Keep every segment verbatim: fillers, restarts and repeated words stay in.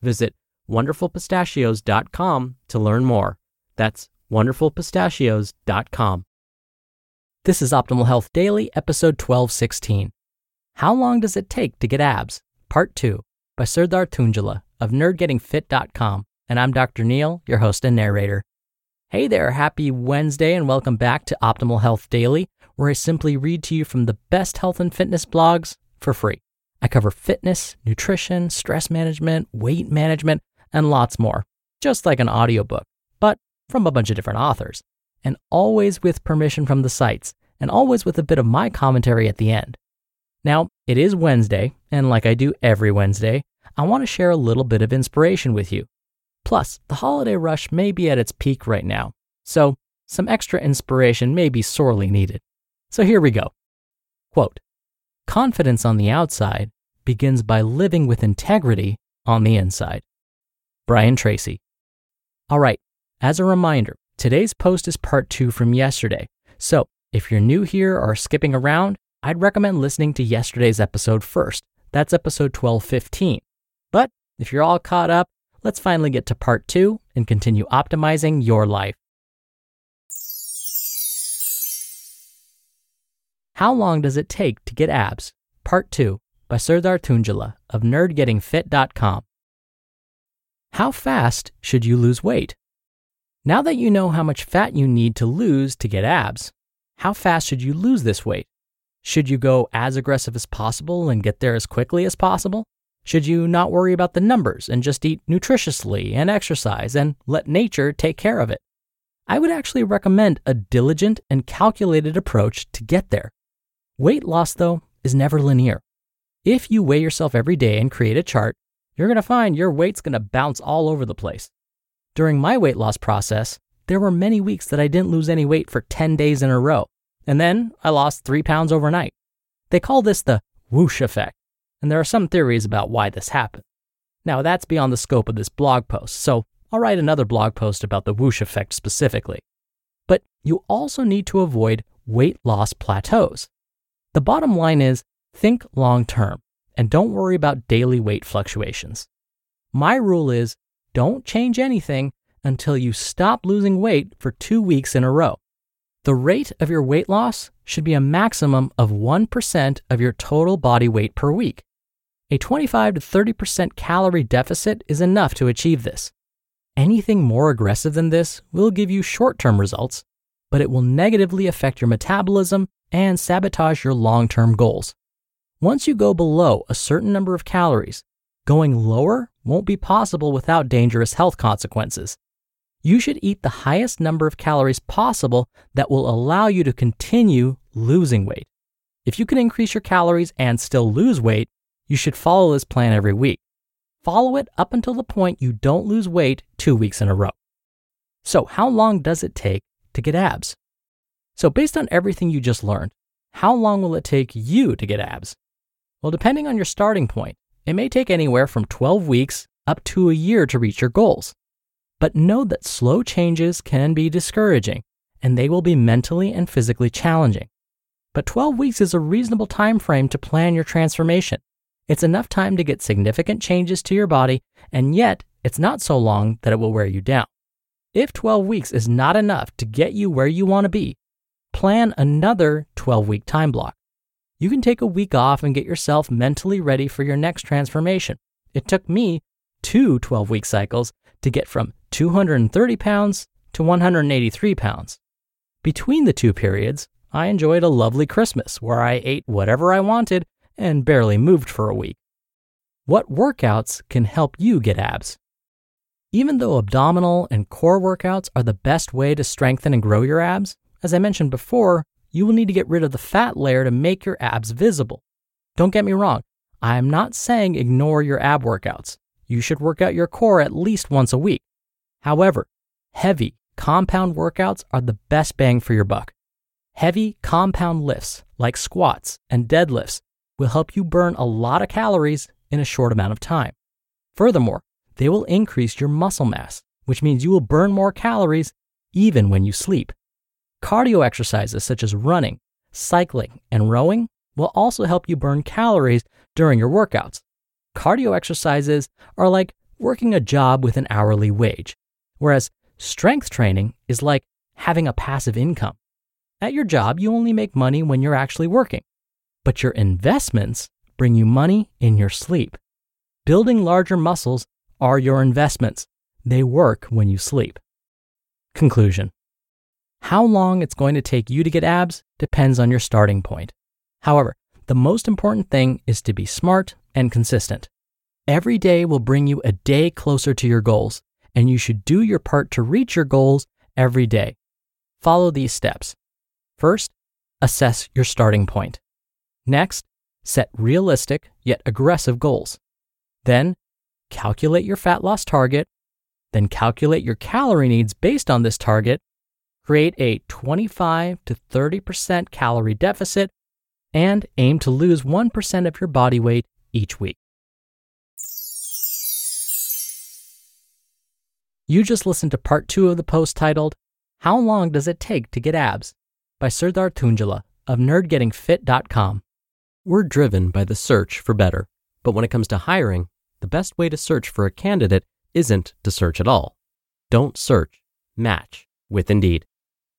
Visit wonderful pistachios dot com to learn more. That's wonderful pistachios dot com. This is Optimal Health Daily, episode twelve sixteen. How long does it take to get abs? Part two, by Sardar Tunjala of nerd getting fit dot com. And I'm Doctor Neil, your host and narrator. Hey there, happy Wednesday and welcome back to Optimal Health Daily, where I simply read to you from the best health and fitness blogs for free. I cover fitness, nutrition, stress management, weight management, and lots more, just like an audiobook, but from a bunch of different authors, and always with permission from the sites, and always with a bit of my commentary at the end. Now, it is Wednesday, and like I do every Wednesday, I want to share a little bit of inspiration with you. Plus, the holiday rush may be at its peak right now, so some extra inspiration may be sorely needed. So here we go. Quote, "Confidence on the outside begins by living with integrity on the inside." Brian Tracy. All right, as a reminder, today's post is part two from yesterday. So if you're new here or skipping around, I'd recommend listening to yesterday's episode first. That's episode twelve fifteen. But if you're all caught up, let's finally get to part two and continue optimizing your life. How long does it take to get abs? Part two, by Sardar Tunjala of nerd getting fit dot com. How fast should you lose weight? Now that you know how much fat you need to lose to get abs, how fast should you lose this weight? Should you go as aggressive as possible and get there as quickly as possible? Should you not worry about the numbers and just eat nutritiously and exercise and let nature take care of it? I would actually recommend a diligent and calculated approach to get there. Weight loss, though, is never linear. If you weigh yourself every day and create a chart, you're going to find your weight's going to bounce all over the place. During my weight loss process, there were many weeks that I didn't lose any weight for ten days in a row, and then I lost three pounds overnight. They call this the whoosh effect, and there are some theories about why this happened. Now, that's beyond the scope of this blog post, so I'll write another blog post about the whoosh effect specifically. But you also need to avoid weight loss plateaus. The bottom line is, think long term, and don't worry about daily weight fluctuations. My rule is, don't change anything until you stop losing weight for two weeks in a row. The rate of your weight loss should be a maximum of one percent of your total body weight per week. A twenty-five to thirty percent calorie deficit is enough to achieve this. Anything more aggressive than this will give you short-term results, but it will negatively affect your metabolism and sabotage your long-term goals. Once you go below a certain number of calories, going lower won't be possible without dangerous health consequences. You should eat the highest number of calories possible that will allow you to continue losing weight. If you can increase your calories and still lose weight, you should follow this plan every week. Follow it up until the point you don't lose weight two weeks in a row. So how long does it take to get abs? So based on everything you just learned, how long will it take you to get abs? Well, depending on your starting point, it may take anywhere from twelve weeks up to a year to reach your goals. but know that slow changes can be discouraging and they will be mentally and physically challenging. But twelve weeks is a reasonable time frame to plan your transformation. It's enough time to get significant changes to your body, and yet it's not so long that it will wear you down. If twelve weeks is not enough to get you where you want to be, plan another twelve-week time block. You can take a week off and get yourself mentally ready for your next transformation. It took me two twelve-week cycles to get from two hundred thirty pounds to one hundred eighty-three pounds. Between the two periods, I enjoyed a lovely Christmas where I ate whatever I wanted and barely moved for a week. What workouts can help you get abs? Even though abdominal and core workouts are the best way to strengthen and grow your abs, as I mentioned before, you will need to get rid of the fat layer to make your abs visible. Don't get me wrong, I am not saying ignore your ab workouts. You should work out your core at least once a week. However, heavy, compound workouts are the best bang for your buck. Heavy compound lifts like squats and deadlifts will help you burn a lot of calories in a short amount of time. Furthermore, they will increase your muscle mass, which means you will burn more calories even when you sleep. Cardio exercises such as running, cycling, and rowing will also help you burn calories during your workouts. Cardio exercises are like working a job with an hourly wage, whereas strength training is like having a passive income. At your job, you only make money when you're actually working, but your investments bring you money in your sleep. Building larger muscles are your investments. They work when you sleep. Conclusion. How long it's going to take you to get abs depends on your starting point. However, the most important thing is to be smart and consistent. Every day will bring you a day closer to your goals, and you should do your part to reach your goals every day. Follow these steps. First, assess your starting point. Next, set realistic yet aggressive goals. Then, calculate your fat loss target. Then calculate your calorie needs based on this target. Create a twenty-five to thirty percent calorie deficit and aim to lose one percent of your body weight each week. You just listened to part two of the post titled, How Long Does It Take to Get Abs? By Sardar Tunjala of nerd getting fit dot com. We're driven by the search for better, but when it comes to hiring, the best way to search for a candidate isn't to search at all. Don't search, match with Indeed.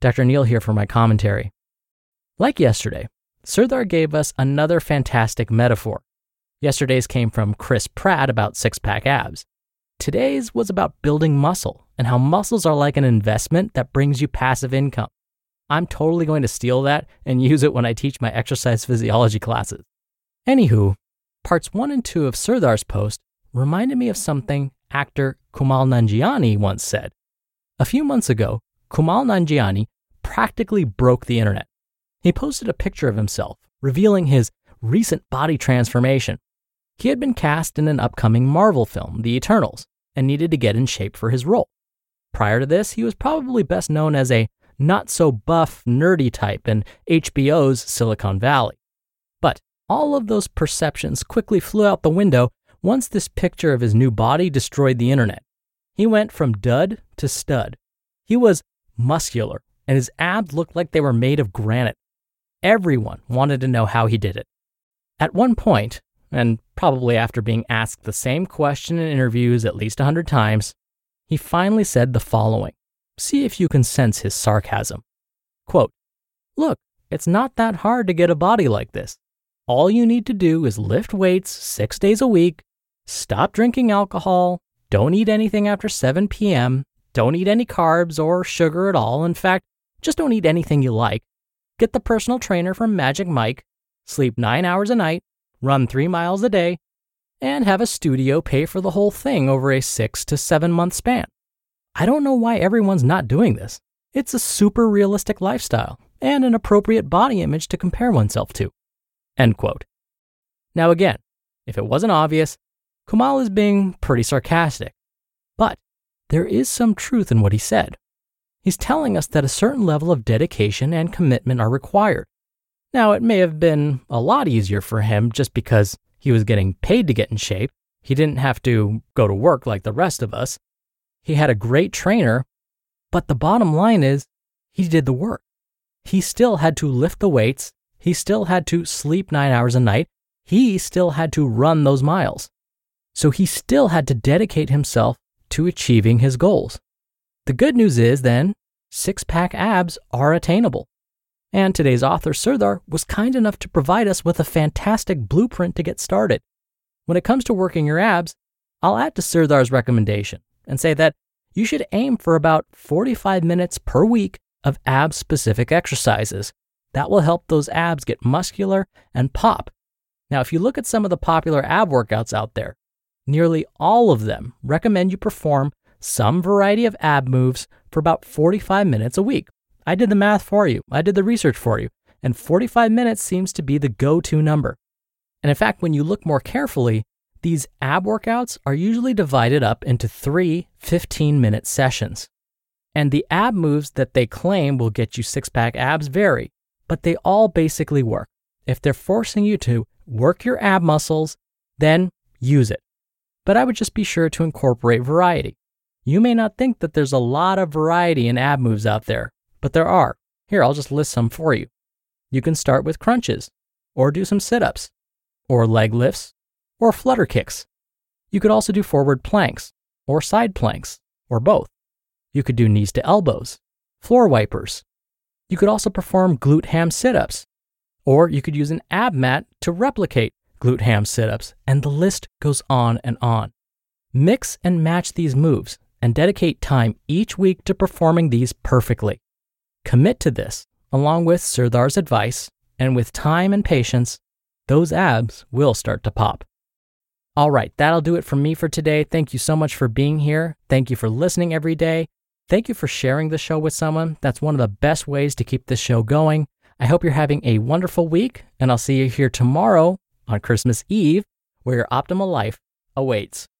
Doctor Neil here for my commentary. Like yesterday, Sardar gave us another fantastic metaphor. Yesterday's came from Chris Pratt about six-pack abs. Today's was about building muscle and how muscles are like an investment that brings you passive income. I'm totally going to steal that and use it when I teach my exercise physiology classes. Anywho, parts one and two of Sardar's post reminded me of something actor Kumail Nanjiani once said. A few months ago, Kumail Nanjiani practically broke the internet. He posted a picture of himself, revealing his recent body transformation. He had been cast in an upcoming Marvel film, The Eternals, and needed to get in shape for his role. Prior to this, he was probably best known as a not-so-buff, nerdy type in H B O's Silicon Valley. But all of those perceptions quickly flew out the window once this picture of his new body destroyed the internet. He went from dud to stud. He was muscular, and his abs looked like they were made of granite. Everyone wanted to know how he did it. At one point, and probably after being asked the same question in interviews at least a hundred times, he finally said the following. See if you can sense his sarcasm. Quote, "Look, it's not that hard to get a body like this. All you need to do is lift weights six days a week, stop drinking alcohol, don't eat anything after seven p.m., don't eat any carbs or sugar at all. In fact, just don't eat anything you like. Get the personal trainer from Magic Mike, sleep nine hours a night, run three miles a day, and have a studio pay for the whole thing over a six to seven month span. I don't know why everyone's not doing this. It's a super realistic lifestyle and an appropriate body image to compare oneself to." End quote. Now again, if it wasn't obvious, Kumail is being pretty sarcastic, but there is some truth in what he said. He's telling us that a certain level of dedication and commitment are required. Now, it may have been a lot easier for him just because he was getting paid to get in shape. He didn't have to go to work like the rest of us. He had a great trainer, but the bottom line is he did the work. He still had to lift the weights. He still had to sleep nine hours a night. He still had to run those miles. So he still had to dedicate himself to achieving his goals. The good news is then, six-pack abs are attainable. And today's author, Sardar, was kind enough to provide us with a fantastic blueprint to get started. When it comes to working your abs, I'll add to Sardar's recommendation and say that you should aim for about forty-five minutes per week of abs-specific exercises. That will help those abs get muscular and pop. Now, if you look at some of the popular ab workouts out there, nearly all of them recommend you perform some variety of ab moves for about forty-five minutes a week. I did the math for you. I did the research for you. And forty-five minutes seems to be the go-to number. And in fact, when you look more carefully, these ab workouts are usually divided up into three fifteen-minute sessions. And the ab moves that they claim will get you six-pack abs vary, but they all basically work. If they're forcing you to work your ab muscles, then use it. But I would just be sure to incorporate variety. You may not think that there's a lot of variety in ab moves out there, but there are. Here, I'll just list some for you. You can start with crunches, or do some sit-ups, or leg lifts, or flutter kicks. You could also do forward planks, or side planks, or both. You could do knees to elbows, floor wipers. You could also perform glute ham sit-ups, or you could use an ab mat to replicate glute ham sit-ups, and the list goes on and on. Mix and match these moves and dedicate time each week to performing these perfectly. Commit to this, along with Sardar's advice, and with time and patience, those abs will start to pop. All right, that'll do it for me for today. Thank you so much for being here. Thank you for listening every day. Thank you for sharing the show with someone. That's one of the best ways to keep this show going. I hope you're having a wonderful week, and I'll see you here tomorrow on Christmas Eve, where your optimal life awaits.